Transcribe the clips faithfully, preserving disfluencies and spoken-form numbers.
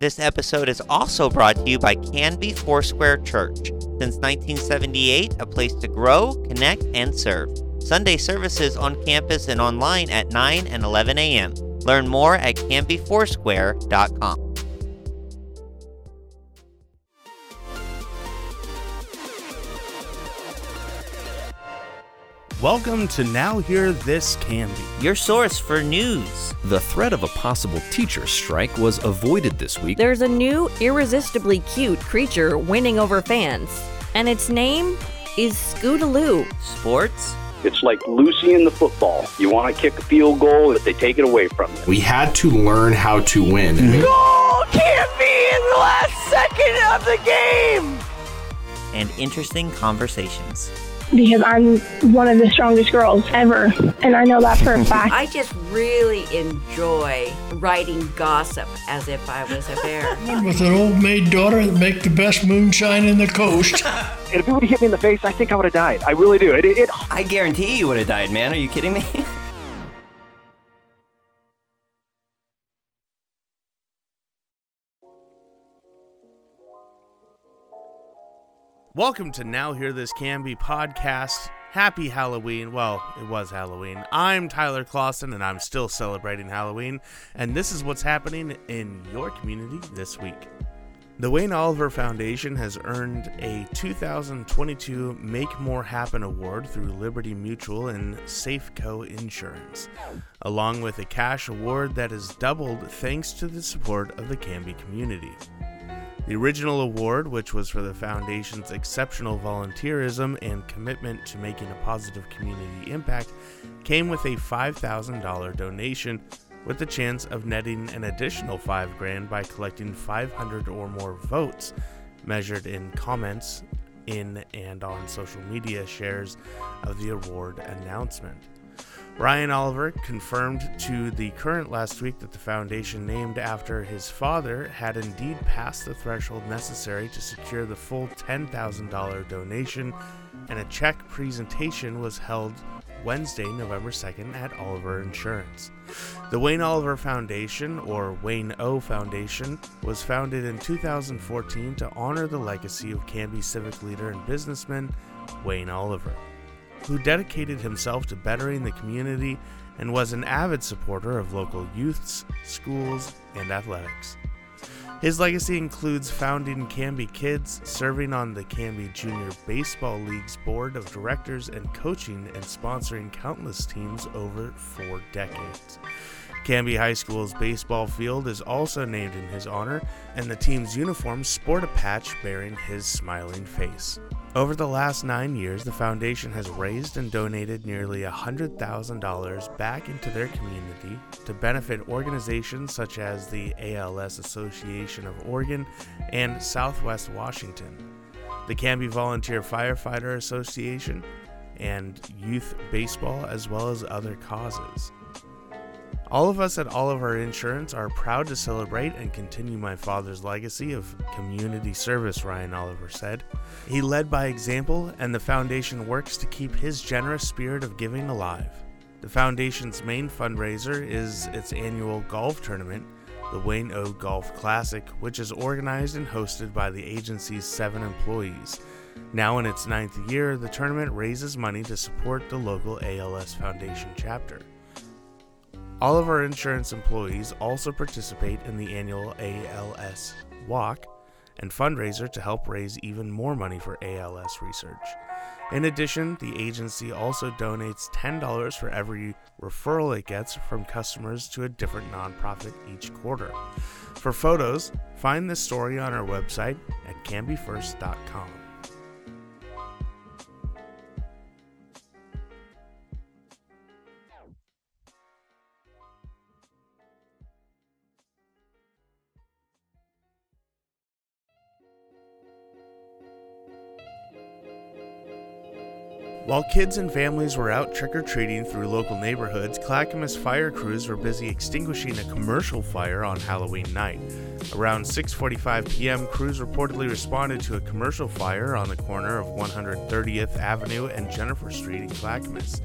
This episode is also brought to you by Canby Foursquare Church. Since nineteen seventy-eight, a place to grow, connect, and serve. Sunday services on campus and online at nine and eleven a.m. Learn more at canby foursquare dot com. Welcome to Now Hear This Canby, your source for news. The threat of a possible teacher strike was avoided this week. There's a new, irresistibly cute creature winning over fans, and its name is Scootaloo. Sports? It's like Lucy in the football. You want to kick a field goal, but they take it away from you. We had to learn how to win. Mm-hmm. Goal can't be in the last second of the game! And interesting conversations. Because I'm one of the strongest girls ever, and I know that for a fact. I just really enjoy writing gossip as if I was a bear. With an old maid daughter that make the best moonshine in the coast. And if it would have hit me in the face, I think I would have died. I really do. It, it, it. I guarantee you would have died, man. Are you kidding me? Welcome to Now Hear This Canby podcast. Happy Halloween. Well, it was Halloween. I'm Tyler Clausen, and I'm still celebrating Halloween. And this is what's happening in your community this week. The Wayne Oliver Foundation has earned a two thousand twenty-two Make More Happen Award through Liberty Mutual and Safeco Insurance, along with a cash award that is doubled thanks to the support of the Canby community. The original award, which was for the foundation's exceptional volunteerism and commitment to making a positive community impact, came with a five thousand dollars donation with the chance of netting an additional five grand by collecting five hundred or more votes measured in comments in and on social media shares of the award announcement. Ryan Oliver confirmed to The Current last week that the foundation named after his father had indeed passed the threshold necessary to secure the full ten thousand dollars donation, and a check presentation was held Wednesday, November second at Oliver Insurance. The Wayne Oliver Foundation, or Wayne O. Foundation, was founded in two thousand fourteen to honor the legacy of Canby civic leader and businessman Wayne Oliver, who dedicated himself to bettering the community and was an avid supporter of local youths, schools, and athletics. His legacy includes founding Canby Kids, serving on the Canby Junior Baseball League's board of directors, and coaching and sponsoring countless teams over four decades. Canby High School's baseball field is also named in his honor, and the team's uniforms sport a patch bearing his smiling face. Over the last nine years, the foundation has raised and donated nearly one hundred thousand dollars back into their community to benefit organizations such as the A L S Association of Oregon and Southwest Washington, the Canby Volunteer Firefighter Association, and youth baseball, as well as other causes. All of us at Oliver Insurance are proud to celebrate and continue my father's legacy of community service, Ryan Oliver said. He led by example, and the foundation works to keep his generous spirit of giving alive. The foundation's main fundraiser is its annual golf tournament, the Wayne O. Golf Classic, which is organized and hosted by the agency's seven employees. Now in its ninth year, the tournament raises money to support the local A L S Foundation chapter. All of our insurance employees also participate in the annual A L S Walk and fundraiser to help raise even more money for A L S research. In addition, the agency also donates ten dollars for every referral it gets from customers to a different nonprofit each quarter. For photos, find this story on our website at canby first dot com. While kids and families were out trick-or-treating through local neighborhoods, Clackamas fire crews were busy extinguishing a commercial fire on Halloween night. Around six forty-five p.m., crews reportedly responded to a commercial fire on the corner of one hundred thirtieth Avenue and Jennifer Street in Clackamas.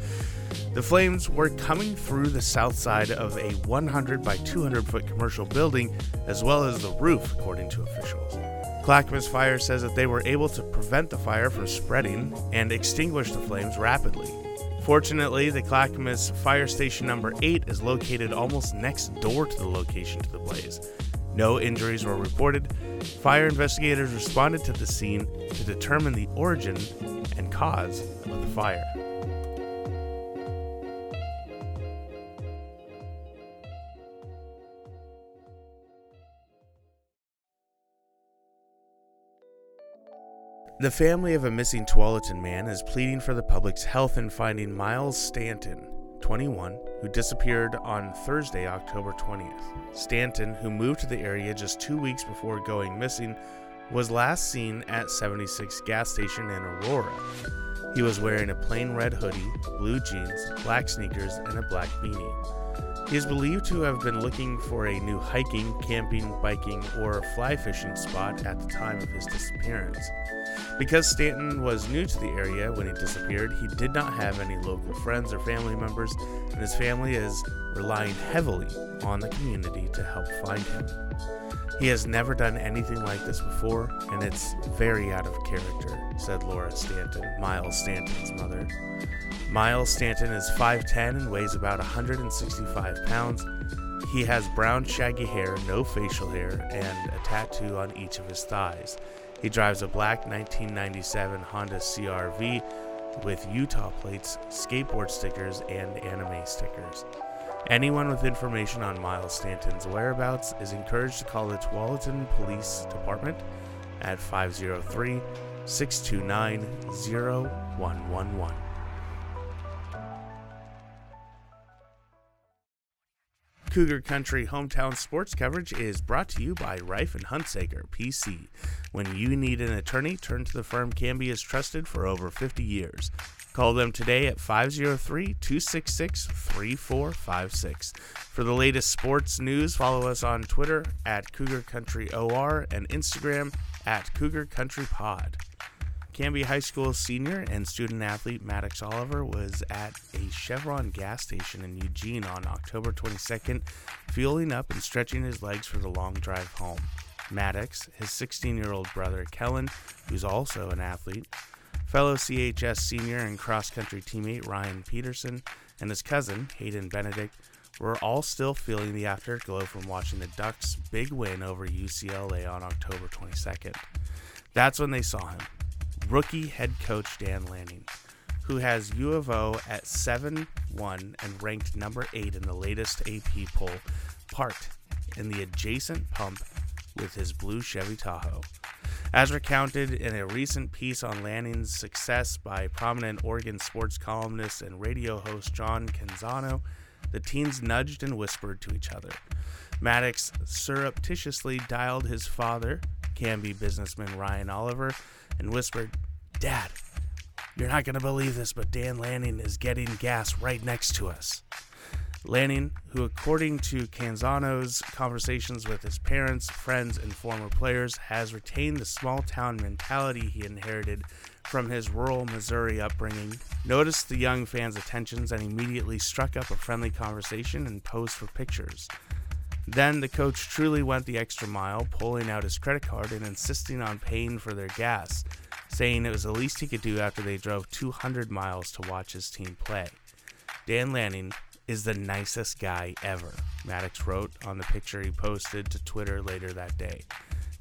The flames were coming through the south side of a one hundred by two hundred foot commercial building, as well as the roof, according to officials. Clackamas Fire says that they were able to prevent the fire from spreading and extinguish the flames rapidly. Fortunately, the Clackamas Fire Station Number eight is located almost next door to the location to the blaze. No injuries were reported. Fire investigators responded to the scene to determine the origin and cause of the fire. The family of a missing Tualatin man is pleading for the public's health in finding Miles Stanton, twenty-one, who disappeared on Thursday, October twentieth. Stanton, who moved to the area just two weeks before going missing, was last seen at seventy-six gas station in Aurora. He was wearing a plain red hoodie, blue jeans, black sneakers, and a black beanie. He is believed to have been looking for a new hiking, camping, biking, or fly fishing spot at the time of his disappearance. Because Stanton was new to the area when he disappeared, he did not have any local friends or family members, and his family is relying heavily on the community to help find him. He has never done anything like this before, and it's very out of character, said Laura Stanton, Miles Stanton's mother. Miles Stanton is five foot ten and weighs about one hundred sixty-five pounds. He has brown shaggy hair, no facial hair, and a tattoo on each of his thighs. He drives a black nineteen ninety-seven Honda C R V with Utah plates, skateboard stickers, and anime stickers. Anyone with information on Miles Stanton's whereabouts is encouraged to call the Tualatin Police Department at five oh three, six two nine, oh one one one. Cougar Country Hometown Sports coverage is brought to you by Rife and Huntsaker P C. When you need an attorney, turn to the firm Canby is trusted for over fifty years. Call them today at five oh three, two six six, three four five six. For the latest sports news, follow us on Twitter at Cougar Country O R and Instagram at Cougar Country Pod. Canby High School senior and student-athlete Maddox Oliver was at a Chevron gas station in Eugene on October twenty-second, fueling up and stretching his legs for the long drive home. Maddox, his sixteen-year-old brother Kellen, who's also an athlete, fellow C H S senior and cross-country teammate Ryan Peterson, and his cousin Hayden Benedict were all still feeling the afterglow from watching the Ducks' big win over U C L A on October twenty-second. That's when they saw him. Rookie head coach Dan Lanning, who has U of O at seven one and ranked number eight in the latest A P poll, parked in the adjacent pump with his blue Chevy Tahoe. As recounted in a recent piece on Lanning's success by prominent Oregon sports columnist and radio host John Canzano, the teens nudged and whispered to each other. Maddox surreptitiously dialed his father, Canby businessman Ryan Oliver, and whispered, "Dad, you're not going to believe this, but Dan Lanning is getting gas right next to us." Lanning, who according to Canzano's conversations with his parents, friends, and former players, has retained the small-town mentality he inherited from his rural Missouri upbringing, noticed the young fan's attentions and immediately struck up a friendly conversation and posed for pictures. Then the coach truly went the extra mile, pulling out his credit card and insisting on paying for their gas, saying it was the least he could do after they drove two hundred miles to watch his team play. "Dan Lanning is the nicest guy ever," Maddox wrote on the picture he posted to Twitter later that day.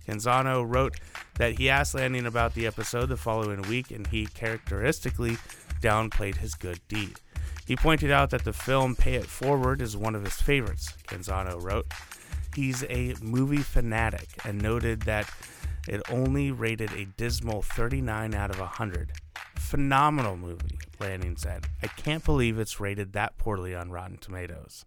Canzano wrote that he asked Lanning about the episode the following week, and he characteristically downplayed his good deed. He pointed out that the film Pay It Forward is one of his favorites, Canzano wrote. He's a movie fanatic and noted that it only rated a dismal thirty-nine out of one hundred. "Phenomenal movie," Lanning said. "I can't believe it's rated that poorly on Rotten Tomatoes."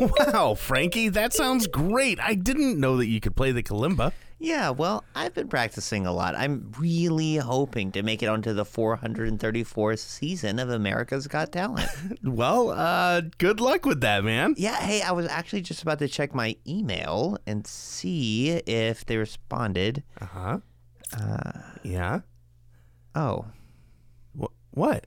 Wow, Frankie, that sounds great. I didn't know that you could play the kalimba. Yeah, well, I've been practicing a lot. I'm really hoping to make it onto the four hundred thirty-fourth season of America's Got Talent. Well, uh, good luck with that, man. Yeah, hey, I was actually just about to check my email and see if they responded. Uh-huh. Uh, yeah. Oh. Wh- what?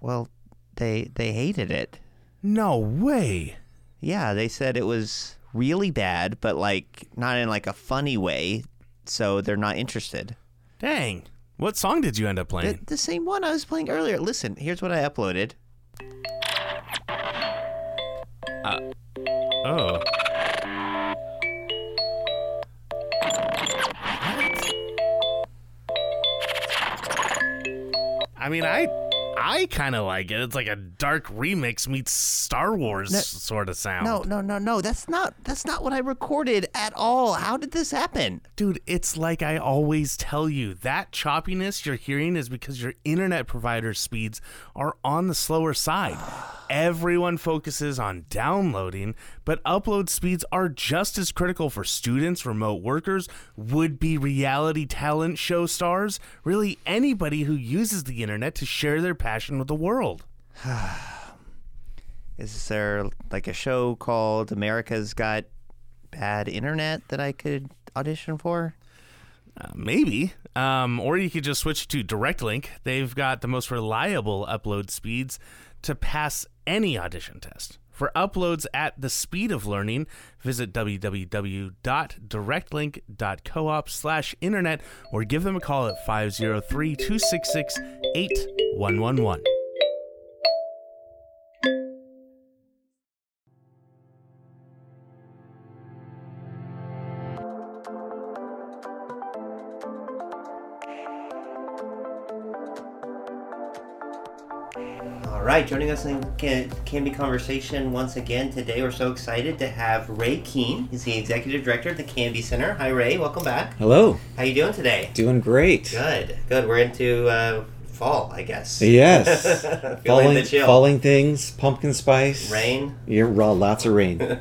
Well, they they hated it. No way. Yeah, they said it was really bad, but like not in like a funny way, so they're not interested. Dang. What song did you end up playing? The, the same one I was playing earlier. Listen, here's what I uploaded. Uh, oh. I mean, I I kind of like it. It's like a dark remix meets Star Wars no, sort of sound. No, no, no, no. That's not that's not what I recorded at all. How did this happen? Dude, it's like I always tell you. That choppiness you're hearing is because your internet provider speeds are on the slower side. Everyone focuses on downloading, but upload speeds are just as critical for students, remote workers, would-be reality talent show stars, really anybody who uses the internet to share their passion with the world. Is there like a show called America's Got Bad Internet that I could audition for? Uh, maybe. Um, or you could just switch to Direct Link. They've got the most reliable upload speeds to pass any audition test. For uploads at the speed of learning, visit w w w dot direct link dot co op slash internet or give them a call at five oh three, two six six, eight one one one. All right, joining us in Canby Conversation once again today. We're so excited to have Ray Keene. He's the executive director at the Canby Center. Hi, Ray. Welcome back. Hello. How you doing today? Doing great. Good. Good. We're into uh, fall, I guess. Yes. falling, the chill. falling things, pumpkin spice, rain. Yeah, raw, lots of rain.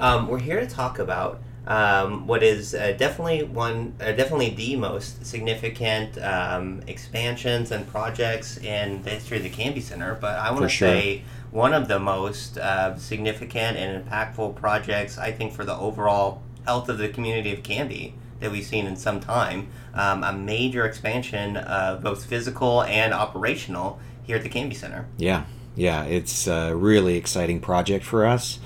um, we're here to talk about um, what is uh, definitely one, uh, definitely the most significant um, expansions and projects in the history of the Canby Center, but I want to sure. say one of the most uh, significant and impactful projects, I think, for the overall health of the community of Canby that we've seen in some time, um, a major expansion of both physical and operational here at the Canby Center. Yeah, yeah, it's a really exciting project for us,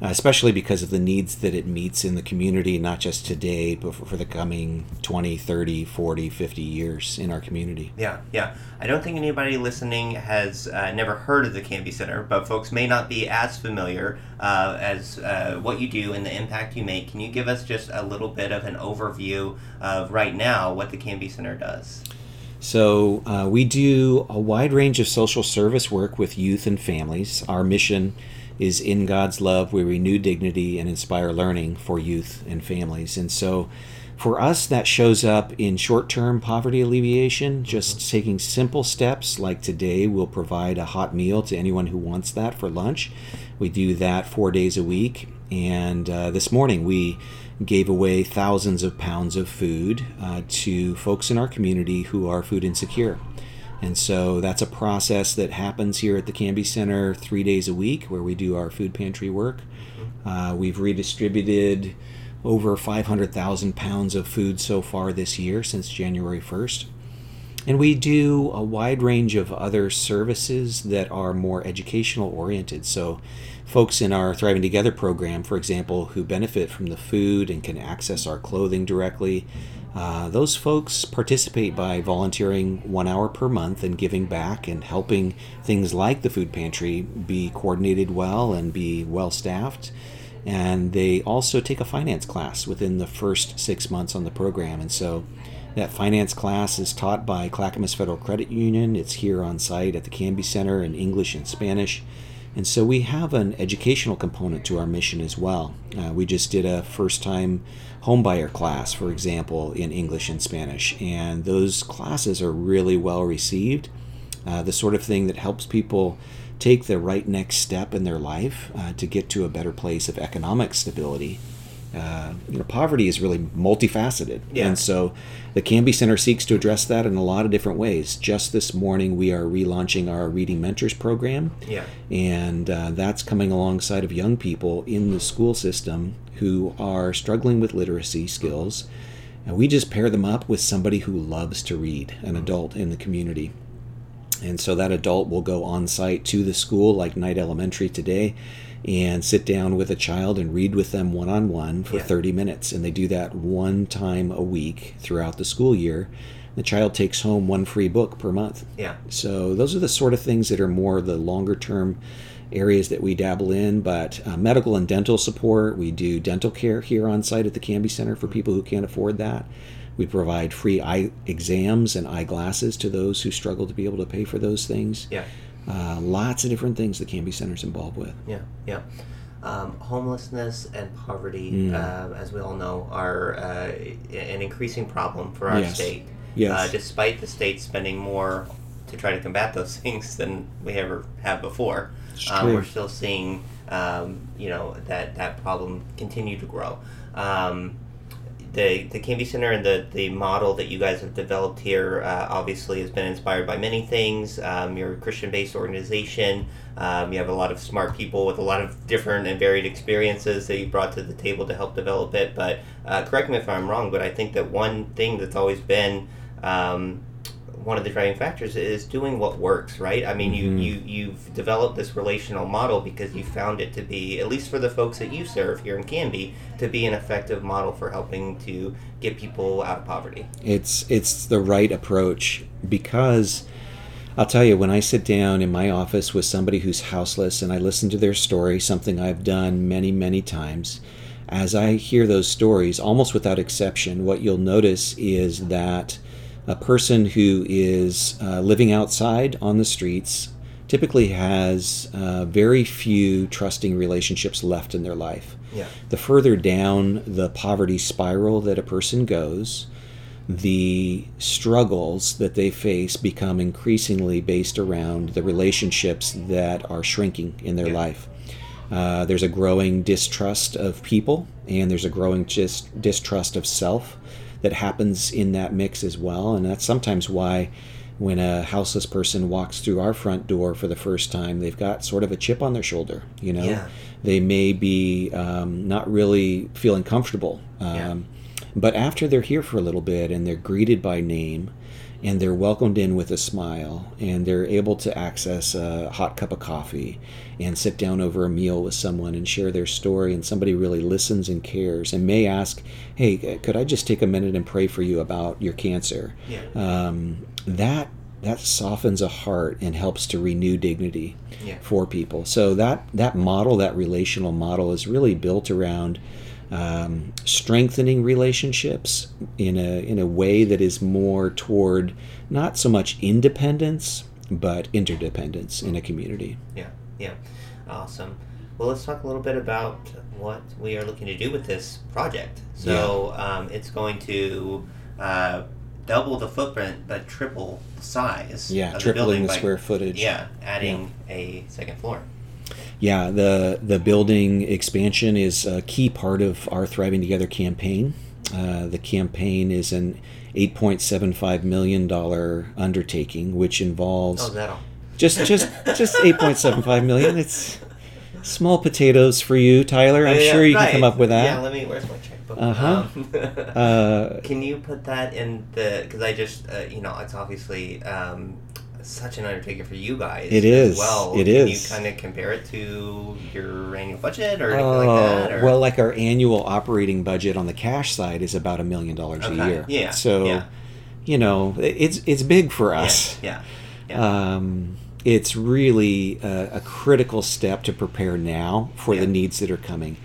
especially because of the needs that it meets in the community, not just today, but for the coming twenty, thirty, forty, fifty years in our community. Yeah, yeah. I don't think anybody listening has uh, never heard of the Canby Center, but folks may not be as familiar uh, as uh, what you do and the impact you make. Can you give us just a little bit of an overview of right now what the Canby Center does? So uh, we do a wide range of social service work with youth and families. Our mission is In God's Love, We Renew Dignity and Inspire Learning for youth and families. And so for us, that shows up in short-term poverty alleviation, just taking simple steps like today. We'll provide a hot meal to anyone who wants that for lunch. We do that four days a week. And uh, this morning we gave away thousands of pounds of food uh, to folks in our community who are food insecure. And so that's a process that happens here at the Canby Center three days a week where we do our food pantry work. Uh, we've redistributed over five hundred thousand pounds of food so far this year since January first. And we do a wide range of other services that are more educational oriented. So folks in our Thriving Together program, for example, who benefit from the food and can access our clothing directly, Uh, those folks participate by volunteering one hour per month and giving back and helping things like the food pantry be coordinated well and be well staffed. And they also take a finance class within the first six months on the program. And so that finance class is taught by Clackamas Federal Credit Union. It's here on site at the Canby Center in English and Spanish. And so we have an educational component to our mission as well. Uh, we just did a first-time homebuyer class, for example, in English and Spanish. And those classes are really well received. Uh, the sort of thing that helps people take the right next step in their life uh, to get to a better place of economic stability. Uh, you know, poverty is really multifaceted. Yeah. And so the Canby Center seeks to address that in a lot of different ways. Just this morning, we are relaunching our Reading Mentors program. Yeah. And uh, that's coming alongside of young people in the school system who are struggling with literacy skills. And we just pair them up with somebody who loves to read, an adult in the community. And so that adult will go on site to the school, like Knight Elementary today, and sit down with a child and read with them one-on-one for yeah. thirty minutes. And they do that one time a week throughout the school year. The child takes home one free book per month. Yeah. So those are the sort of things that are more the longer-term areas that we dabble in. But uh, medical and dental support, we do dental care here on site at the Canby Center for people who can't afford that. We provide free eye exams and eyeglasses to those who struggle to be able to pay for those things. Yeah. Uh, lots of different things the Canby Center's involved with. Yeah, yeah. Um, homelessness and poverty, mm. uh, as we all know, are uh, an increasing problem for our yes. state. Yes. Uh, despite the state spending more to try to combat those things than we ever have before, um, we're still seeing um, you know that, that problem continue to grow. Um, the the Canby Center and the, the model that you guys have developed here uh, obviously has been inspired by many things. Um, you're a Christian-based organization. Um, you have a lot of smart people with a lot of different and varied experiences that you brought to the table to help develop it. But uh, correct me if I'm wrong, but I think that one thing that's always been um, one of the driving factors is doing what works, right? I mean, mm-hmm. you, you, you've developed this relational model because you found it to be, at least for the folks that you serve here in Canby, to be an effective model for helping to get people out of poverty. It's, it's the right approach because I'll tell you, when I sit down in my office with somebody who's houseless and I listen to their story, something I've done many, many times, as I hear those stories, almost without exception, what you'll notice is that a person who is uh, living outside on the streets typically has uh, very few trusting relationships left in their life. Yeah. The further down the poverty spiral that a person goes, the struggles that they face become increasingly based around the relationships that are shrinking in their yeah. life. Uh, there's a growing distrust of people, and there's a growing just distrust of self that happens in that mix as well. And that's sometimes why when a houseless person walks through our front door for the first time, they've got sort of a chip on their shoulder, you know? Yeah. They may be um, not really feeling comfortable. Um, yeah. But after they're here for a little bit and they're greeted by name and they're welcomed in with a smile and they're able to access a hot cup of coffee and sit down over a meal with someone and share their story, and somebody really listens and cares and may ask, hey, could I just take a minute and pray for you about your cancer? Yeah. Um, that that softens a heart and helps to renew dignity yeah. for people. So that, that model, that relational model is really built around Um, strengthening relationships in a in a way that is more toward not so much independence but interdependence in a community. Yeah, yeah, awesome. Well, let's talk a little bit about what we are looking to do with this project. So yeah. um, it's going to uh, double the footprint but triple the size. Yeah, of tripling the, building the by, square footage. Yeah, adding yeah. a second floor. Yeah, the the building expansion is a key part of our Thriving Together campaign. Uh, the campaign is an eight point seven five million dollars undertaking, which involves oh, that'll. just just just eight point seven five million dollars. It's small potatoes for you, Tyler. I'm yeah, sure you right. can come up with that. Yeah, let me. Where's my checkbook? Uh-huh. Um, uh, can you put that in the? Because I just uh, you know it's obviously. Um, such an undertaking for you guys. It is. As well, it Can is. Can you kind of compare it to your annual budget or anything uh, like that? Or? Well, like our annual operating budget on the cash side is about a million dollars a year. Yeah. So, yeah. you know, it's it's big for us. Yeah. yeah. yeah. Um, it's really a, a critical step to prepare now for yeah. the needs that are coming.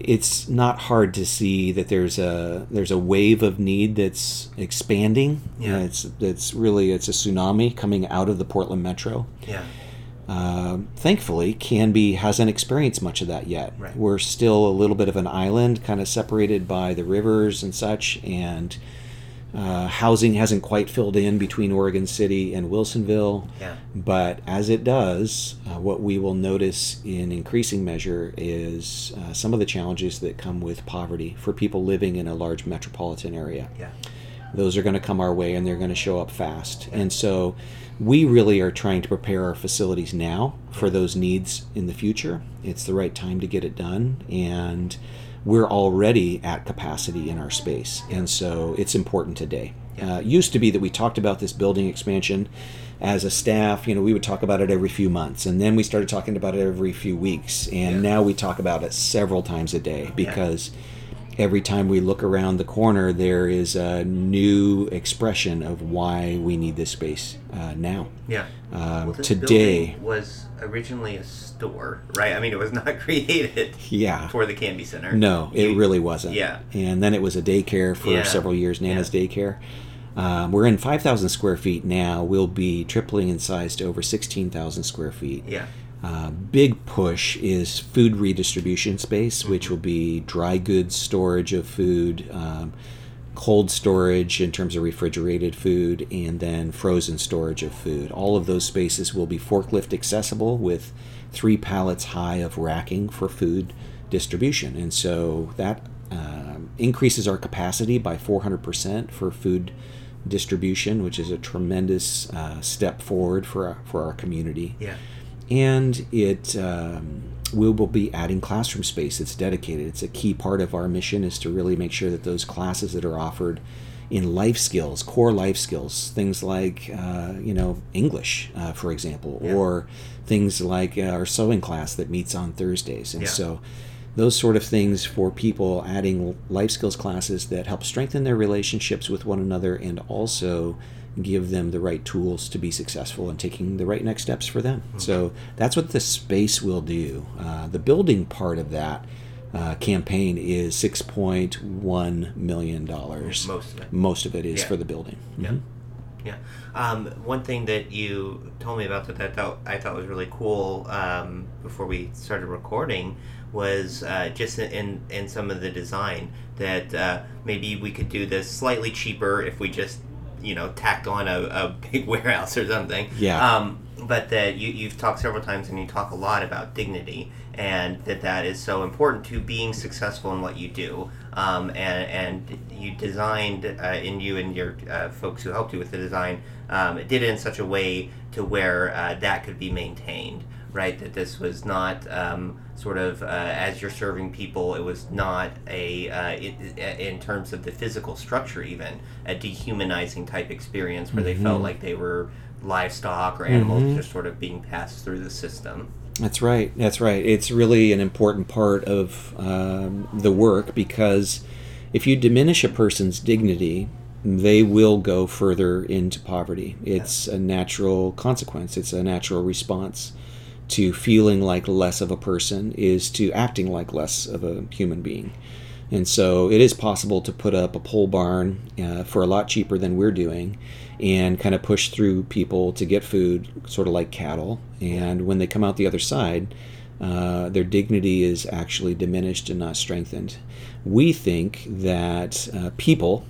It's not hard to see that there's a there's a wave of need that's expanding. Yeah, uh, it's it's really it's a tsunami coming out of the Portland Metro. Yeah, uh, thankfully Canby hasn't experienced much of that yet. Right. We're still a little bit of an island, kind of separated by the rivers and such, and uh, housing hasn't quite filled in between Oregon City and Wilsonville. Yeah, but as it does, uh, what we will notice in increasing measure is uh, some of the challenges that come with poverty for people living in a large metropolitan area. Yeah, those are going to come our way and they're going to show up fast. Yeah. And so we really are trying to prepare our facilities now for those needs in the future. It's the right time to get it done, and we're already at capacity in our space. And so it's important today. Uh, used to be that we talked about this building expansion as a staff. You know, we would talk about it every few months, and then we started talking about it every few weeks, and yeah. now we talk about it several times a day, because yeah. every time we look around the corner, there is a new expression of why we need this space uh, now. Yeah. Uh, well, this today was originally a store, right? I mean, it was not created yeah. for the Canby Center. No, it you, really wasn't. Yeah. And then it was a daycare for yeah. several years, Nana's yeah. daycare. Um, we're in five thousand square feet now. We'll be tripling in size to over sixteen thousand square feet. Yeah. Uh, big push is food redistribution space, mm-hmm. which will be dry goods storage of food, um, cold storage in terms of refrigerated food, and then frozen storage of food. All of those spaces will be forklift accessible with three pallets high of racking for food distribution. And so that um, increases our capacity by four hundred percent for food distribution, which is a tremendous uh, step forward for our, for our community. Yeah. And it um, we will be adding classroom space that's dedicated. It's a key part of our mission, is to really make sure that those classes that are offered in life skills, core life skills, things like uh, you know English, uh, for example, yeah. or things like our sewing class that meets on Thursdays, and yeah. so. Those sort of things for people, adding life skills classes that help strengthen their relationships with one another and also give them the right tools to be successful and taking the right next steps for them. Okay. So that's what the space will do. Uh, the building part of that uh, campaign is six point one million dollars. Most of it. Most of it is yeah. for the building. Yeah. Mm-hmm. Yeah. Um, one thing that you told me about that I thought, I thought was really cool um, before we started recording was uh, just in in some of the design that uh, maybe we could do this slightly cheaper if we just, you know, tacked on a, a big warehouse or something. Yeah. Um, but that you, you've talked several times, and you talk a lot about dignity, and that that is so important to being successful in what you do. Um, and, and you designed, uh, and you and your uh, folks who helped you with the design, um, did it in such a way to where uh, that could be maintained. Right, that this was not um, sort of uh, as you're serving people, it was not a uh, it, in terms of the physical structure, even a dehumanizing type experience where mm-hmm. they felt like they were livestock or animals mm-hmm. just sort of being passed through the system. That's right. That's right. It's really an important part of um, the work, because if you diminish a person's dignity, they will go further into poverty. It's yeah. a natural consequence. It's a natural response to feeling like less of a person, is to acting like less of a human being. And so it is possible to put up a pole barn uh, for a lot cheaper than we're doing, and kind of push through people to get food, sort of like cattle. And when they come out the other side, uh, their dignity is actually diminished and not strengthened. We think that uh, people,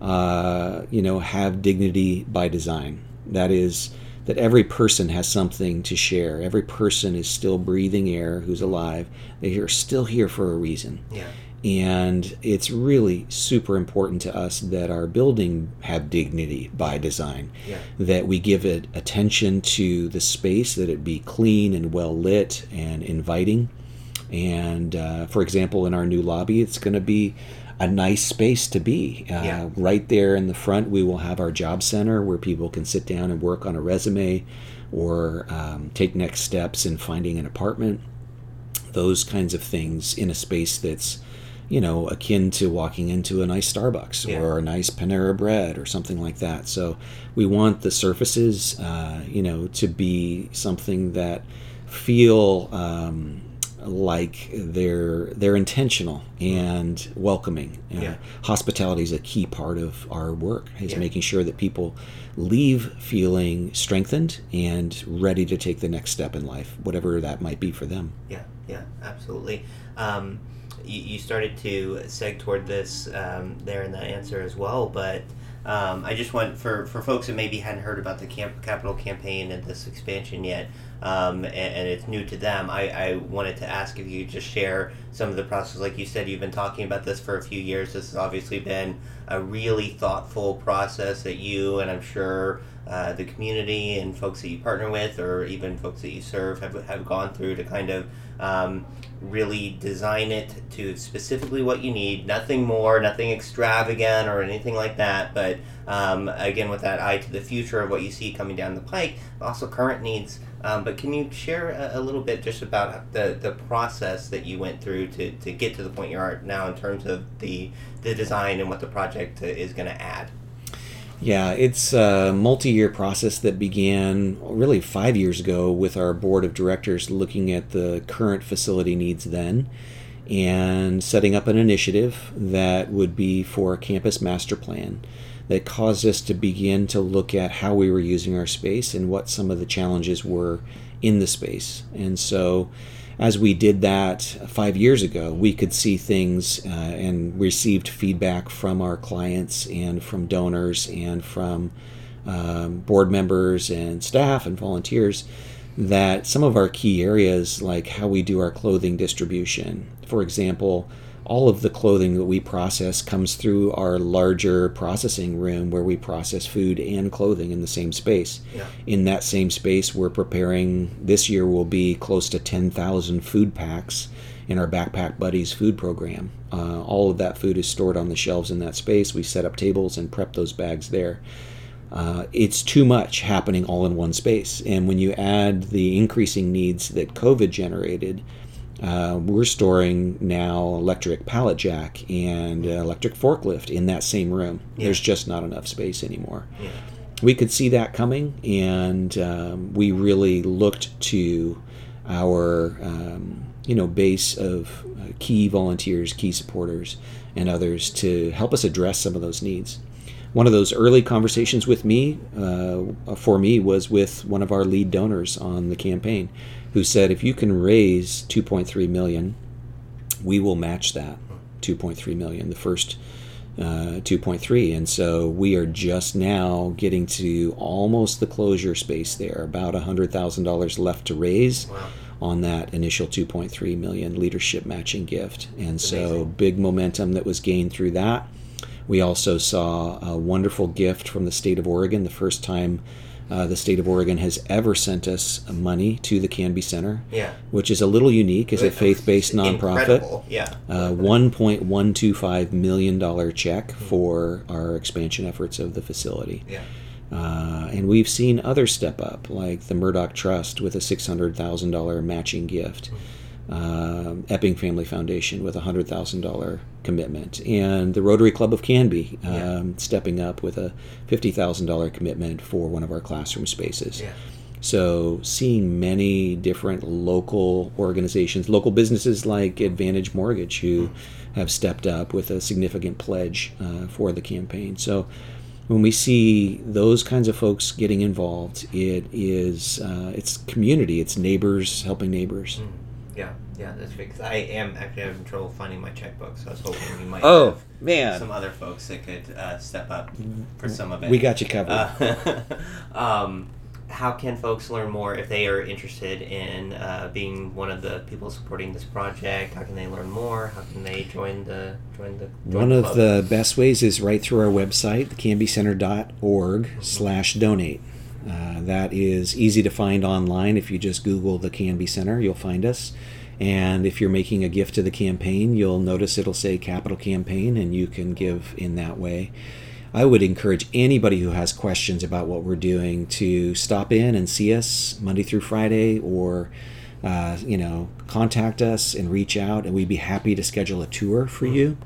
uh, you know, have dignity by design. That is, that every person has something to share. Every person is still breathing air, who's alive. They are still here for a reason. Yeah. And it's really super important to us that our building have dignity by design, yeah. that we give it attention to the space, that it be clean and well lit and inviting. And uh, for example, in our new lobby, it's going to be a nice space to be. Uh, yeah. Right there in the front, we will have our job center where people can sit down and work on a resume or um, take next steps in finding an apartment. Those kinds of things in a space that's, you know, akin to walking into a nice Starbucks yeah. or a nice Panera Bread or something like that. So we want the surfaces, uh, you know, to be something that feel um, like they're they're intentional and welcoming. Yeah. Uh, hospitality is a key part of our work, is yeah. making sure that people leave feeling strengthened and ready to take the next step in life, whatever that might be for them. Yeah, yeah, absolutely. Um, you, you started to seg toward this um, there in that answer as well, but um, I just want, for, for folks that maybe hadn't heard about the Camp Capital Campaign and this expansion yet, Um, and, and it's new to them, I, I wanted to ask if you could just share some of the process. Like you said, you've been talking about this for a few years. This has obviously been a really thoughtful process that you and I'm sure uh, the community and folks that you partner with, or even folks that you serve, have have gone through to kind of um, really design it to specifically what you need. Nothing more, nothing extravagant or anything like that, but um, again, with that eye to the future of what you see coming down the pike, also current needs. Um, but can you share a, a little bit just about the, the process that you went through to, to get to the point you are now in terms of the the design and what the project is going to add? Yeah, it's a multi-year process that began really five years ago with our board of directors looking at the current facility needs then and setting up an initiative that would be for a campus master plan that caused us to begin to look at how we were using our space and what some of the challenges were in the space. And so as we did that five years ago, we could see things uh, and received feedback from our clients and from donors and from um, board members and staff and volunteers that some of our key areas, like how we do our clothing distribution, for example, all of the clothing that we process comes through our larger processing room where we process food and clothing in the same space. Yeah. In that same space, we're preparing, this year will be close to ten thousand food packs in our Backpack Buddies food program. Uh, all of that food is stored on the shelves in that space. We set up tables and prep those bags there. Uh, it's too much happening all in one space. And when you add the increasing needs that COVID generated, Uh, we're storing now electric pallet jack and uh, electric forklift in that same room. Yeah. There's just not enough space anymore. Yeah. We could see that coming, and um, we really looked to our um, you know base of uh, key volunteers, key supporters, and others to help us address some of those needs. One of those early conversations with me, uh, for me, was with one of our lead donors on the campaign, who said, if you can raise two point three million dollars, we will match that two point three million dollars, the first uh, two point three. And so we are just now getting to almost the closure space there, about one hundred thousand dollars left to raise. Wow. On that initial two point three million dollars leadership matching gift. And That's so amazing. Big momentum that was gained through that. We also saw a wonderful gift from the state of Oregon, the first time Uh, the state of Oregon has ever sent us money to the Canby Center, yeah. which is a little unique as a faith-based nonprofit. Yeah. Uh, one point one two five million dollars check for our expansion efforts of the facility. Yeah. Uh, and we've seen others step up, like the Murdoch Trust with a six hundred thousand dollars matching gift, uh, Epping Family Foundation with a one hundred thousand dollars commitment, and the Rotary Club of Canby um, yeah. stepping up with a fifty thousand dollars commitment for one of our classroom spaces. Yeah. So seeing many different local organizations, local businesses like Advantage Mortgage, who mm-hmm. have stepped up with a significant pledge uh, for the campaign. So when we see those kinds of folks getting involved, it is uh, it's community, it's neighbors helping neighbors. Mm-hmm. Yeah, yeah, that's great. Cause I am actually having trouble finding my checkbook, so I was hoping you might oh, have man. some other folks that could uh, step up for some of it. We got you covered. Uh, um, how can folks learn more if they are interested in uh, being one of the people supporting this project? How can they learn more? How can they join the join the join One the club? Of the best ways is right through our website, canby center dot org slash donate. Uh, that is easy to find online. If you just Google the Canby Center, you'll find us. And if you're making a gift to the campaign, you'll notice it'll say Capital Campaign, and you can give in that way. I would encourage anybody who has questions about what we're doing to stop in and see us Monday through Friday, or uh, you know, contact us and reach out, and we'd be happy to schedule a tour for you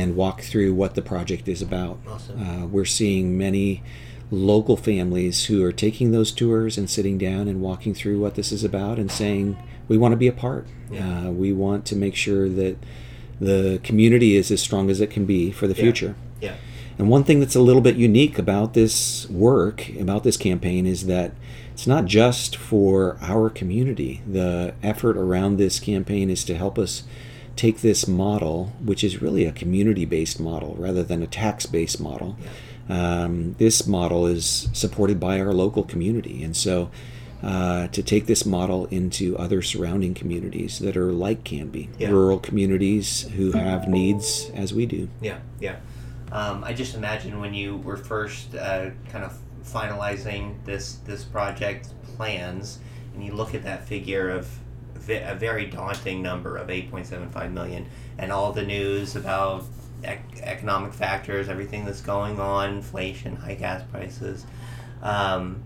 and walk through what the project is about. Awesome. Uh, we're seeing many local families who are taking those tours and sitting down and walking through what this is about and saying, we want to be a part. Yeah. Uh, we want to make sure that the community is as strong as it can be for the yeah. future. Yeah. And one thing that's a little bit unique about this work, about this campaign, is that it's not just for our community. The effort around this campaign is to help us take this model, which is really a community-based model rather than a tax-based model. Yeah. Um, this model is supported by our local community, and so uh, to take this model into other surrounding communities that are like Canby, yeah. rural communities who have needs as we do. Yeah, yeah. Um, I just imagine when you were first uh, kind of finalizing this this project plans, and you look at that figure of a very daunting number of eight point seven five million dollars, and all the news about ec- economic factors, everything that's going on, inflation, high gas prices. Um,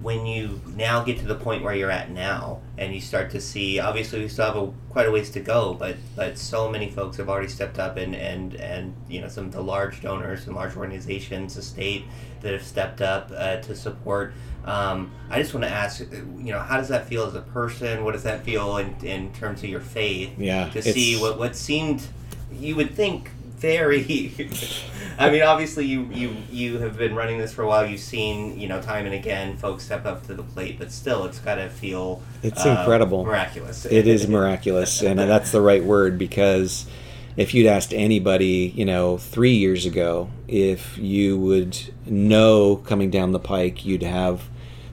when you now get to the point where you're at now, and you start to see, obviously we still have a, quite a ways to go, but, but so many folks have already stepped up, and, and, and you know, some of the large donors and large organizations, the state, that have stepped up uh, to support. Um, I just want to ask, you know, how does that feel as a person? What does that feel in, in terms of your faith? Yeah, to see what, what seemed, you would think, very, I mean, obviously you, you, you have been running this for a while. You've seen, you know, time and again, folks step up to the plate, but still it's got to feel It's uh, incredible. Miraculous. It is miraculous, and that's the right word, because if you'd asked anybody, you know, three years ago, if you would know coming down the pike you'd have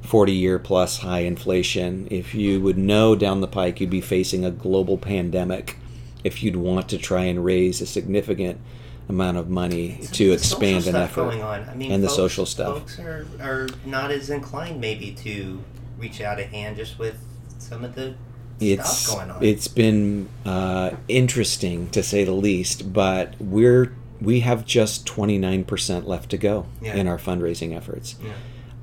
forty-year plus high inflation, if you would know down the pike you'd be facing a global pandemic, if you'd want to try and raise a significant amount of money it's to expand an effort, going on. I mean, and folks, the social stuff. Folks are, are not as inclined maybe to reach out a hand just with some of the It's stuff going on. It's been uh, interesting, to say the least, but we're we have just twenty-nine percent left to go yeah. in our fundraising efforts. Yeah.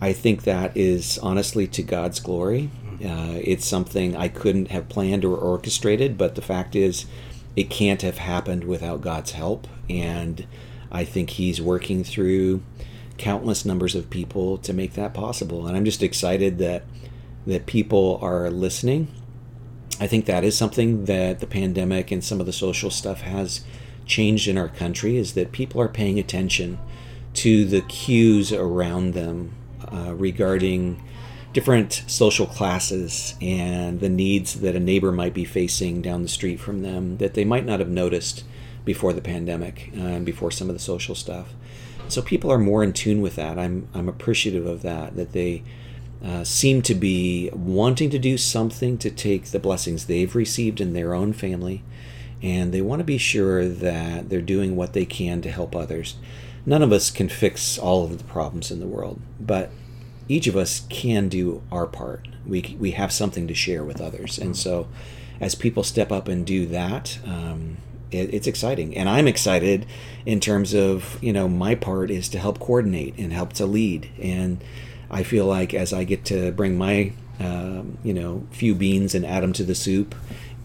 I think that is honestly to God's glory. Uh, it's something I couldn't have planned or orchestrated, but the fact is it can't have happened without God's help, and I think he's working through countless numbers of people to make that possible, and I'm just excited that that people are listening. I think that is something that the pandemic and some of the social stuff has changed in our country, is that people are paying attention to the cues around them uh, regarding different social classes and the needs that a neighbor might be facing down the street from them that they might not have noticed before the pandemic and before some of the social stuff. So people are more in tune with that. I'm I'm appreciative of that, that they Uh, seem to be wanting to do something to take the blessings they've received in their own family, and they want to be sure that they're doing what they can to help others. None of us can fix all of the problems in the world, but each of us can do our part. We we have something to share with others, and so as people step up and do that, um, it, it's exciting. And I'm excited in terms of, you know, my part is to help coordinate and help to lead, and I feel like as I get to bring my, um, you know, few beans and add them to the soup,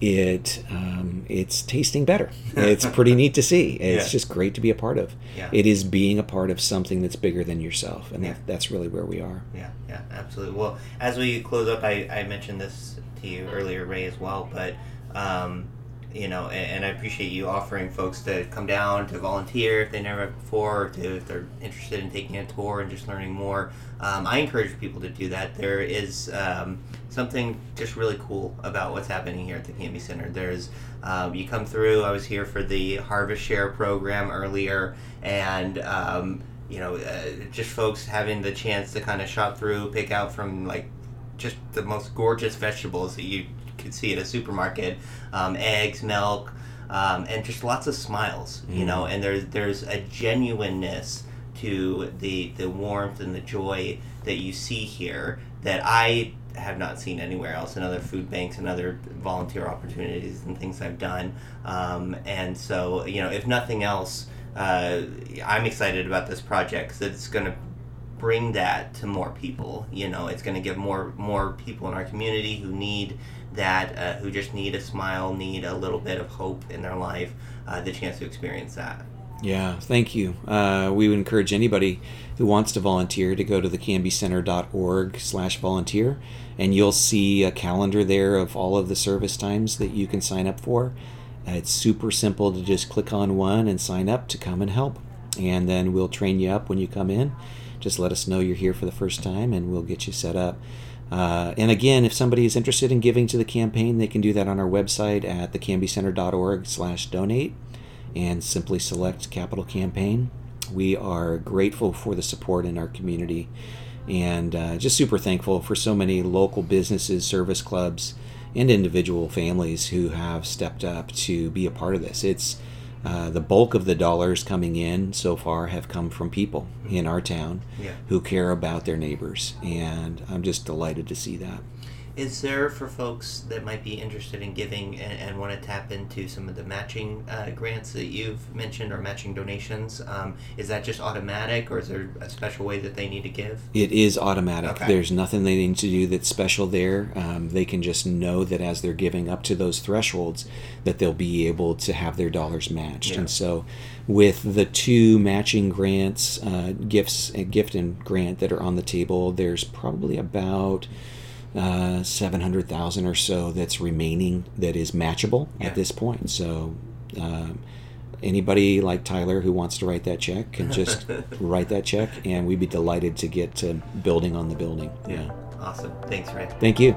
it um, it's tasting better. It's pretty neat to see. It's yeah. just great to be a part of. Yeah. It is being a part of something that's bigger than yourself, and yeah. that, that's really where we are. Yeah, yeah, absolutely. Well, as we close up, I, I mentioned this to you earlier, Ray, as well, but, um, you know, and, and I appreciate you offering folks to come down, to volunteer if they never have before, or to, if they're interested in taking a tour and just learning more. Um, I encourage people to do that. There is um, something just really cool about what's happening here at the Canby Center. There's, um, you come through, I was here for the Harvest Share program earlier, and, um, you know, uh, just folks having the chance to kind of shop through, pick out from, like, just the most gorgeous vegetables that you could see at a supermarket, um, eggs, milk, um, and just lots of smiles, you mm. know, and there's, there's a genuineness to the the warmth and the joy that you see here that I have not seen anywhere else in other food banks and other volunteer opportunities and things I've done. Um, and so, you know, if nothing else, uh, I'm excited about this project because it's going to bring that to more people. You know, it's going to give more more people in our community who need that, uh, who just need a smile, need a little bit of hope in their life, uh, the chance to experience that. Yeah, thank you. Uh, we would encourage anybody who wants to volunteer to go to the canby center dot org slash volunteer, and you'll see a calendar there of all of the service times that you can sign up for. Uh, it's super simple to just click on one and sign up to come and help. And then we'll train you up when you come in. Just let us know you're here for the first time, and we'll get you set up. Uh, and again, if somebody is interested in giving to the campaign, they can do that on our website at the canby center dot org slash donate. And simply select Capital Campaign. We are grateful for the support in our community, and uh, just super thankful for so many local businesses, service clubs, and individual families who have stepped up to be a part of this. It's Uh, the bulk of the dollars coming in so far have come from people in our town yeah. who care about their neighbors, and I'm just delighted to see that. Is there, for folks that might be interested in giving and, and want to tap into some of the matching uh, grants that you've mentioned, or matching donations, um, is that just automatic, or is there a special way that they need to give? It is automatic. Okay. There's nothing they need to do that's special there. Um, they can just know that as they're giving up to those thresholds that they'll be able to have their dollars matched. Yeah. And so with the two matching grants, uh, gifts, uh, gift and grant that are on the table, there's probably about... Uh, seven hundred thousand or so that's remaining that is matchable yeah. at this point. So um, anybody like Tyler who wants to write that check can just write that check, and we'd be delighted to get to building on the building. Yeah. yeah. Awesome. Thanks, Ray. Thank you.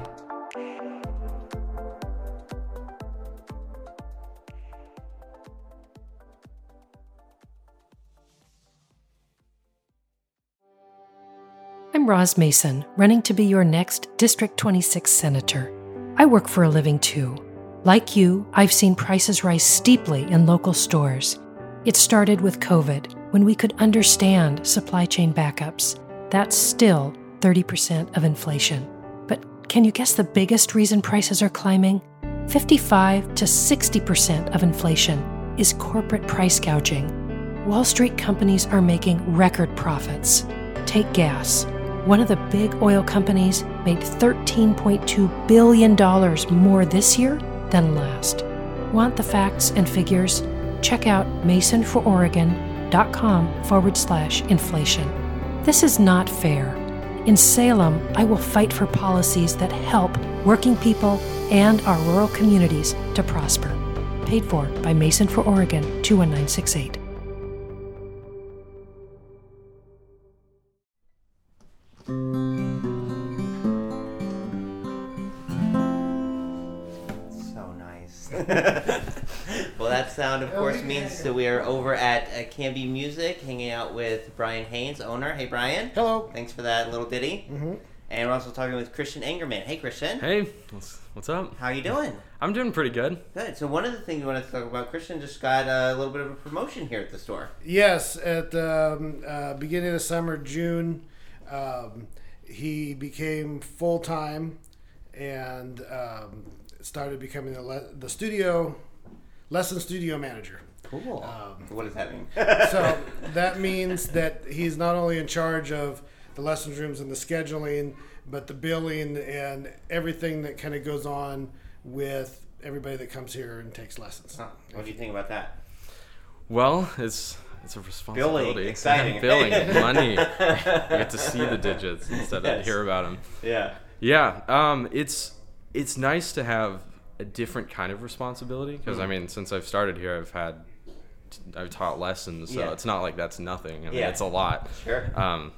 I'm Roz Mason, running to be your next District twenty-six Senator. I work for a living too. Like you, I've seen prices rise steeply in local stores. It started with COVID, when we could understand supply chain backups. That's still thirty percent of inflation. But can you guess the biggest reason prices are climbing? fifty-five to sixty percent of inflation is corporate price gouging. Wall Street companies are making record profits. Take gas. One of the big oil companies made thirteen point two billion dollars more this year than last. Want the facts and figures? Check out masonfororegon.com forward slash inflation. This is not fair. In Salem, I will fight for policies that help working people and our rural communities to prosper. Paid for by Mason for Oregon, two one nine six eight. Well, that sound, of course, means that we are over at uh, Canby Music, hanging out with Brian Haynes, owner. Hey, Brian. Hello. Thanks for that little ditty. Mm-hmm. And we're also talking with Christian Engerman. Hey, Christian. Hey. What's, what's up? How you doing? I'm doing pretty good. Good. So one of the things we wanted to talk about, Christian just got a little bit of a promotion here at the store. Yes. At the um, uh, beginning of summer, June, um, he became full-time and... Um, started becoming the, le- the studio, lesson studio manager. Cool. Um, what does that mean? So that means that he's not only in charge of the lessons rooms and the scheduling, but the billing and everything that kind of goes on with everybody that comes here and takes lessons. Huh. What do you think about that? Well, it's it's a responsibility. Billing, exciting. Billing, money. You get to see the digits instead yes. of hear about them. Yeah. Yeah. Um, it's... It's nice to have a different kind of responsibility because, mm-hmm. I mean, since I've started here, I've had, I've taught lessons, so yeah. it's not like that's nothing. I mean, yeah. it's a lot. Sure. Um,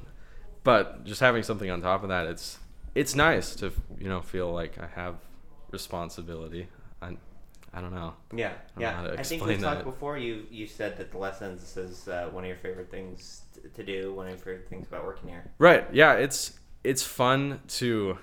but just having something on top of that, it's it's nice to, you know, feel like I have responsibility. I, I don't know. Yeah, I yeah. Know I think we talked before. You you said that the lessons is uh, one of your favorite things to do, one of your favorite things about working here. Right. Yeah. It's it's fun to.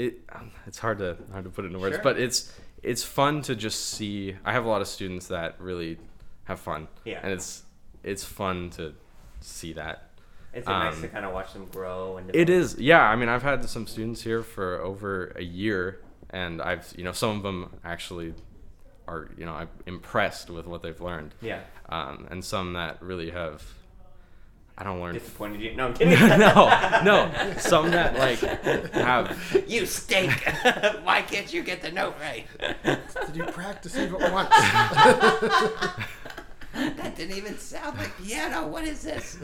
It, it's hard to hard to put it into words, sure. but it's it's fun to just see. I have a lot of students that really have fun, yeah. and it's it's fun to see that. It's um, nice to kind of watch them grow. And develop. It is, yeah. I mean, I've had some students here for over a year, and I've you know some of them actually are you know I'm impressed with what they've learned, yeah, um, and some that really have. I don't learn. Disappointed you? No, I'm kidding. no, no. Some that like have. You stink. Why can't you get the note right? Did you practice even once? That didn't even sound like piano. What is this?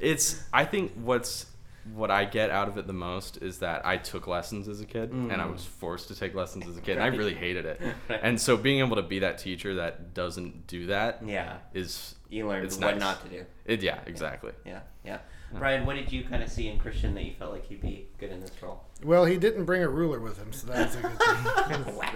It's. I think what's what I get out of it the most is that I took lessons as a kid, mm. and I was forced to take lessons as a kid, right. and I really hated it. Right. And so being able to be that teacher that doesn't do that, yeah, is. You learned it's what nice. Not to do. It, yeah, exactly. Yeah, yeah, yeah. Brian, what did you kind of see in Christian that you felt like he'd be good in this role? Well, he didn't bring a ruler with him, so that's a good thing.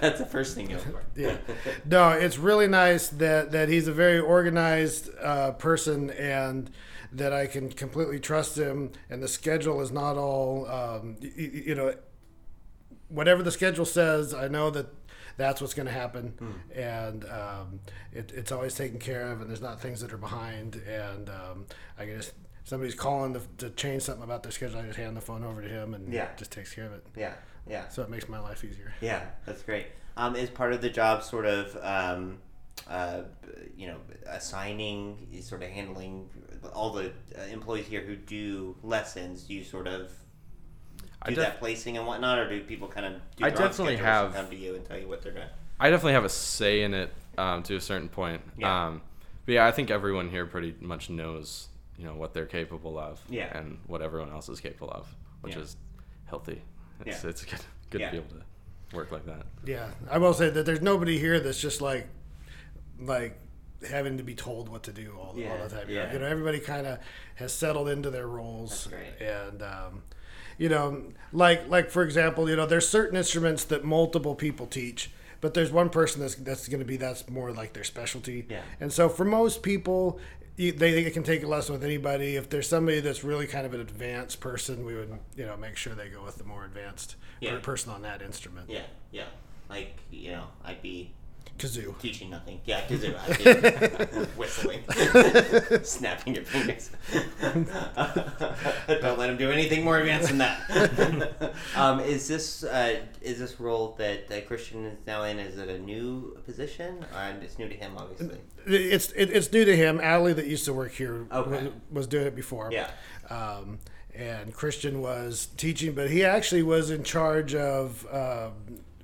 That's the first thing you'll learn. Yeah. No, it's really nice that, that he's a very organized uh, person and that I can completely trust him, and the schedule is not all, um, you, you know, whatever the schedule says, I know that that's what's going to happen. Mm. And um, it, it's always taken care of, and there's not things that are behind. And um, I guess somebody's calling to, to change something about their schedule, I just hand the phone over to him, and yeah. just takes care of it. Yeah, yeah. So it makes my life easier. Yeah, that's great. Um, is part of the job sort of, um, uh, you know, assigning, sort of handling all the employees here who do lessons? Do you sort of do def- that placing and whatnot, or do people kind of do I definitely have come to you and tell you what they're doing? I definitely have a say in it um, to a certain point. Yeah. Um, but yeah, I think everyone here pretty much knows, you know, what they're capable of, yeah. and what everyone else is capable of, which yeah. is healthy. It's yeah. it's good good yeah. to be able to work like that. Yeah, I will say that there's nobody here that's just like like having to be told what to do all, yeah. all the time. Yeah. You know, everybody kind of has settled into their roles. That's great. And um, you know, like like for example, you know, there's certain instruments that multiple people teach, but there's one person that's that's going to be that's more like their specialty. Yeah. And so for most people, They, they can take a lesson with anybody. If there's somebody that's really kind of an advanced person, we would, you know, make sure they go with the more advanced yeah. person on that instrument. Yeah, yeah. Like, you know, I'd be kazoo. Teaching nothing. Yeah, kazoo. I'd be whistling, snapping your fingers. Don't let him do anything more advanced than that. um, is this uh, is this role that, that Christian is now in? Is it a new position? Uh, it's new to him, obviously. It's it, it's new to him. Allie, that used to work here, okay. was, was doing it before. Yeah. Um, and Christian was teaching, but he actually was in charge of. Uh,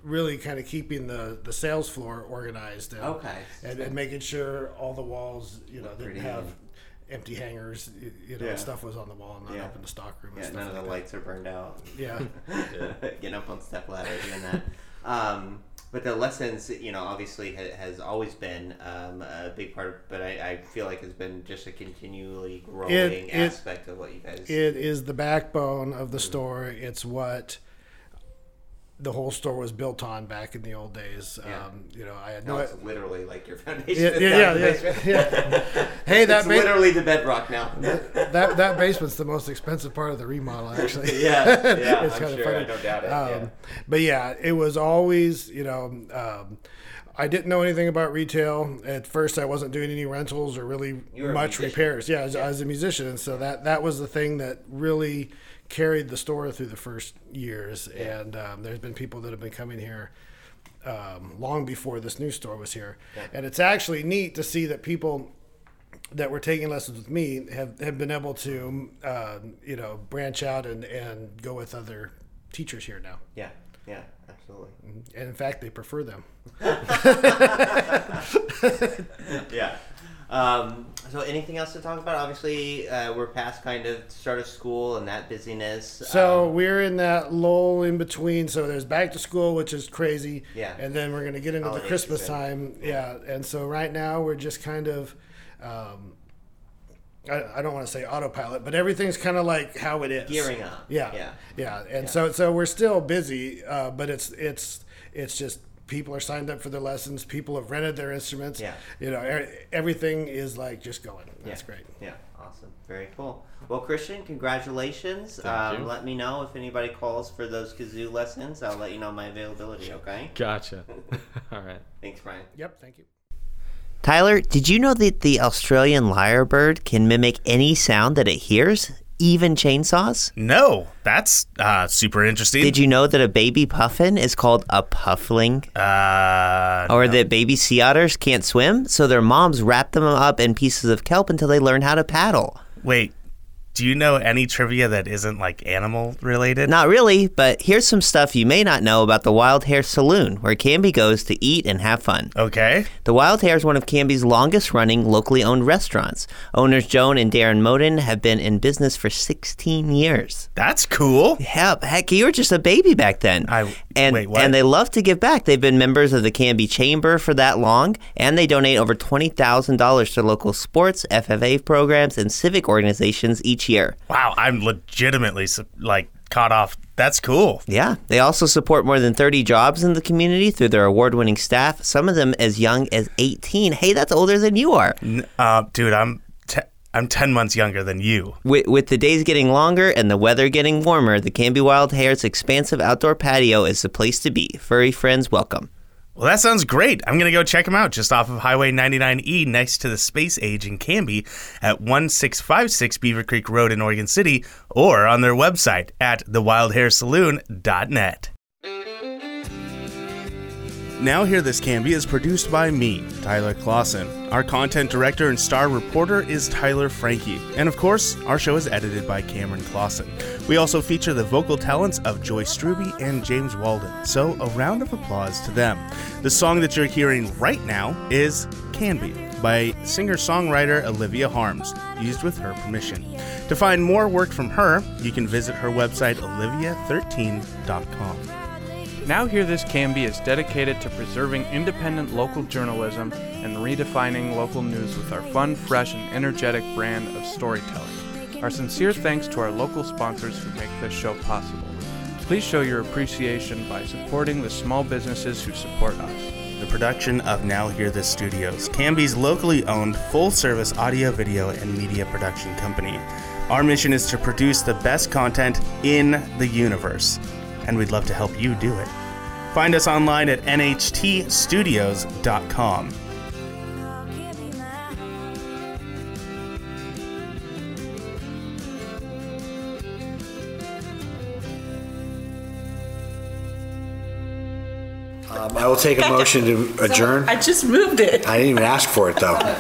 really kind of keeping the, the sales floor organized and, okay. and, and making sure all the walls, you know, didn't have empty hangers, you, you know, yeah. stuff was on the wall and not yeah. up in the stock room. And yeah, stuff none like of the that. Lights are burned out. Yeah. yeah. Getting up on step ladders and that. Um, but the lessons, you know, obviously ha- has always been um, a big part, but I, I feel like it's been just a continually growing it, it, aspect of what you guys do. It is the backbone of the mm-hmm. store. It's what the whole store was built on back in the old days. Yeah. Um, you know, I had no, no it's literally like your foundation. Yeah, yeah, yeah, yeah. Hey, that's bas- literally the bedrock now. that, that that basement's the most expensive part of the remodel, actually. yeah, yeah, it's I'm kind sure, of funny. I don't doubt it. Um, yeah. But yeah, it was always, you know, um, I didn't know anything about retail at first. I wasn't doing any rentals or really much repairs. Yeah, I was, yeah. I was a musician, and so that that was the thing that really carried the store through the first years, yeah. and um, there's been people that have been coming here um, long before this new store was here, yeah. and it's actually neat to see that people that were taking lessons with me have, have been able to uh, you know, branch out and, and go with other teachers here now. Yeah, yeah, absolutely. And in fact, they prefer them. yeah. Um, so anything else to talk about? Obviously, uh, we're past kind of start of school and that busyness. So um, we're in that lull in between. So there's back to school, which is crazy. Yeah. And then we're going to get into holiday the Christmas season. Time. Yeah. yeah. And so right now we're just kind of, um, I, I don't want to say autopilot, but everything's kind of like how it is. Gearing up. Yeah. Yeah. yeah. And yeah. so, so we're still busy, uh, but it's, it's, it's just, people are signed up for their lessons. People have rented their instruments. Yeah. You know, everything is like just going. That's yeah. great. Yeah. Awesome. Very cool. Well, Christian, congratulations. Thank um, you. Let me know if anybody calls for those kazoo lessons. I'll let you know my availability, okay? Gotcha. All right. Thanks, Brian. Yep. Thank you. Tyler, did you know that the Australian lyrebird can mimic any sound that it hears? Even chainsaws? No, that's uh, super interesting. Did you know that a baby puffin is called a puffling? Uh, or no. that baby sea otters can't swim, so their moms wrap them up in pieces of kelp until they learn how to paddle. Wait, do you know any trivia that isn't like animal related? Not really, but here's some stuff you may not know about the Wild Hare Saloon, where Canby goes to eat and have fun. Okay. The Wild Hare is one of Canby's longest running locally owned restaurants. Owners Joan and Darren Moden have been in business for sixteen years. That's cool. Yeah, heck, you were just a baby back then. I, and, wait, what? And they love to give back. They've been members of the Canby Chamber for that long, and they donate over twenty thousand dollars to local sports, F F A programs, and civic organizations each year. Wow, I'm legitimately like caught off. That's cool. Yeah. They also support more than thirty jobs in the community through their award-winning staff, some of them as young as eighteen. Hey, that's older than you are. Uh, dude, I'm... Te- I'm ten months younger than you. With, with the days getting longer and the weather getting warmer, the Canby Wild Hare's expansive outdoor patio is the place to be. Furry friends welcome. Well, that sounds great. I'm going to go check them out just off of Highway ninety-nine E next to the Space Age in Canby at one six five six Beaver Creek Road in Oregon City or on their website at the wild hare saloon dot net. Now Hear This Canby is produced by me, Tyler Clausen. Our content director and star reporter is Tyler Franke. And of course, our show is edited by Cameron Clausen. We also feature the vocal talents of Joyce Strube and James Walden, so a round of applause to them. The song that you're hearing right now is Canby by singer-songwriter Olivia Harms, used with her permission. To find more work from her, you can visit her website olivia thirteen dot com. Now Hear This Canby is dedicated to preserving independent local journalism and redefining local news with our fun, fresh, and energetic brand of storytelling. Our sincere thanks to our local sponsors who make this show possible. Please show your appreciation by supporting the small businesses who support us. The production of Now Hear This Studios, Canby's locally owned, full-service audio, video, and media production company. Our mission is to produce the best content in the universe, and we'd love to help you do it. Find us online at n h t studios dot com. Um, I will take a motion to adjourn. I just moved it. I didn't even ask for it, though.